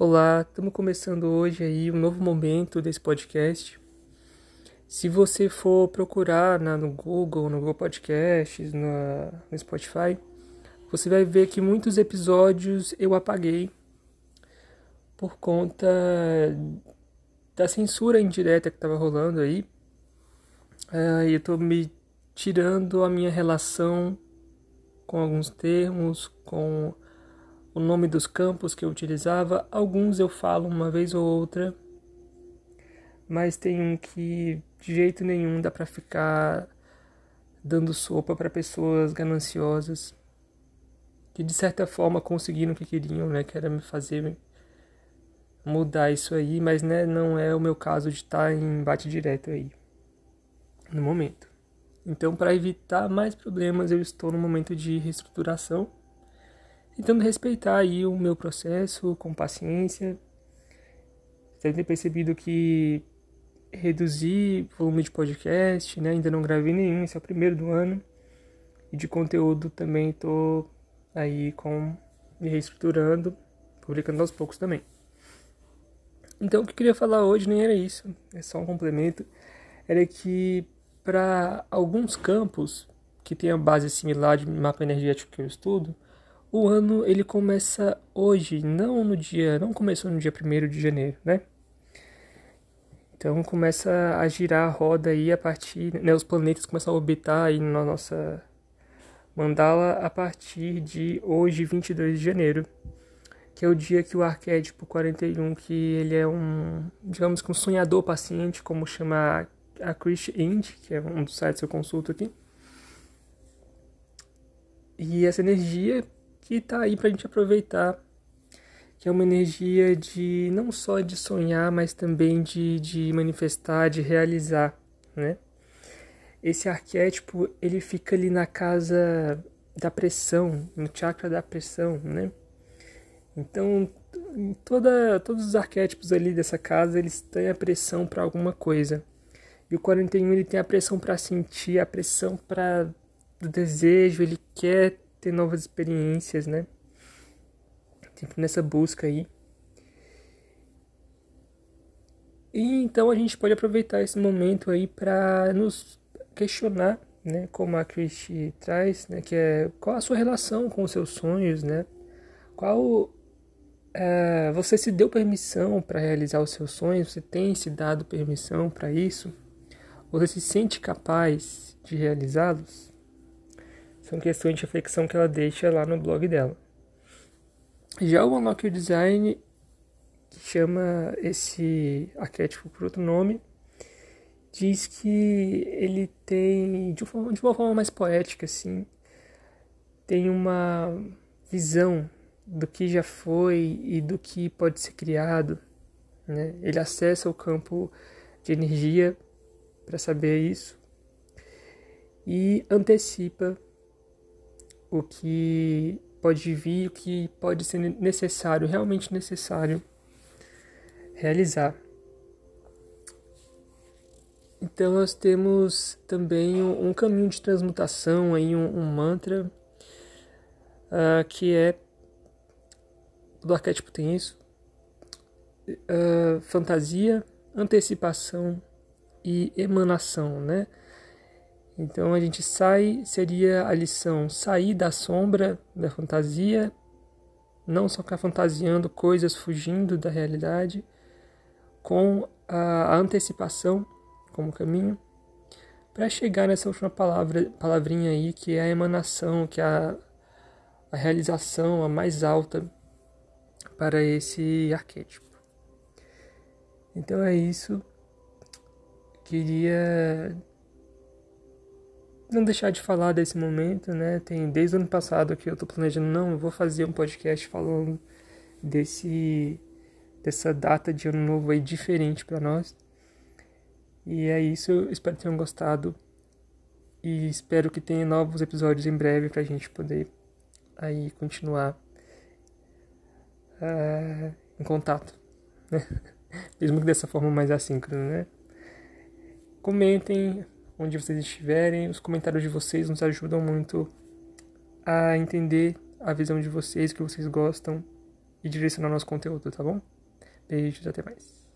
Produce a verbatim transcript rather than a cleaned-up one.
Olá, estamos começando hoje aí um novo momento desse podcast. Se você for procurar na, no Google, no Google Podcasts, na, no Spotify, você vai ver que muitos episódios eu apaguei por conta da censura indireta que estava rolando aí. Uh, eu estou me tirando a minha relação com alguns termos, com o nome dos campos que eu utilizava. Alguns eu falo uma vez ou outra, mas tem um que de jeito nenhum dá para ficar dando sopa para pessoas gananciosas que de certa forma conseguiram o que queriam, né? Que era me fazer mudar isso aí, mas né, não é o meu caso de estar em embate direto aí no momento. Então, para evitar mais problemas, eu estou no momento de reestruturação, tentando respeitar aí o meu processo com paciência. Deve ter percebido que reduzi o volume de podcast, né? Ainda não gravei nenhum, esse é o primeiro do ano. E de conteúdo também estou aí com, me reestruturando, publicando aos poucos também. Então o que eu queria falar hoje nem era isso, é só um complemento. Era que para alguns campos que tem a base similar de mapa energético que eu estudo, o ano ele começa hoje, não no dia, não começou no dia primeiro de janeiro, né? Então começa a girar a roda aí a partir, né, os planetas começam a orbitar aí na nossa mandala a partir de hoje, vinte e dois de janeiro, que é o dia que o arquétipo quarenta e um, que ele é um, digamos que um sonhador paciente, como chama a Krish Ind, que é um dos sites que eu consulto aqui. E essa energia que está aí para a gente aproveitar, que é uma energia de não só de sonhar, mas também de, de manifestar, de realizar, né? Esse arquétipo, ele fica ali na casa da pressão, no chakra da pressão, né? Então, toda, todos os arquétipos ali dessa casa, eles têm a pressão para alguma coisa. E o quarenta e um, ele tem a pressão para sentir, a pressão para do desejo, ele quer ter novas experiências, né? Sempre nessa busca aí. E então a gente pode aproveitar esse momento aí para nos questionar, né? Como a Christy traz, né? Que é qual a sua relação com os seus sonhos, né? Qual é, você se deu permissão para realizar os seus sonhos? Você tem se dado permissão para isso? Você se sente capaz de realizá-los? São questões de reflexão que ela deixa lá no blog dela. Já o Anokhi Design, que chama esse arquétipo por outro nome, diz que ele tem, de uma, de uma forma mais poética, assim, tem uma visão do que já foi e do que pode ser criado, né? Ele acessa o campo de energia para saber isso e antecipa o que pode vir, o que pode ser necessário, realmente necessário realizar. Então nós temos também um caminho de transmutação, aí um, um mantra, uh, que é, do arquétipo tem isso, uh, fantasia, antecipação e emanação, né? Então a gente sai, seria a lição, sair da sombra, da fantasia, não só ficar fantasiando coisas, fugindo da realidade, com a, a antecipação como caminho, para chegar nessa última palavra, palavrinha aí, que é a emanação, que é a, a realização, a mais alta para esse arquétipo. Então é isso, queria não deixar de falar desse momento, né? Tem desde o ano passado que eu tô planejando, não, eu vou fazer um podcast falando desse, dessa data de ano novo aí diferente para nós. E é isso, eu espero que tenham gostado e espero que tenha novos episódios em breve pra gente poder aí continuar uh, em contato, né? Mesmo que dessa forma mais assíncrona, né? Comentem onde vocês estiverem, os comentários de vocês nos ajudam muito a entender a visão de vocês, o que vocês gostam, e direcionar nosso conteúdo, tá bom? Beijos, até mais.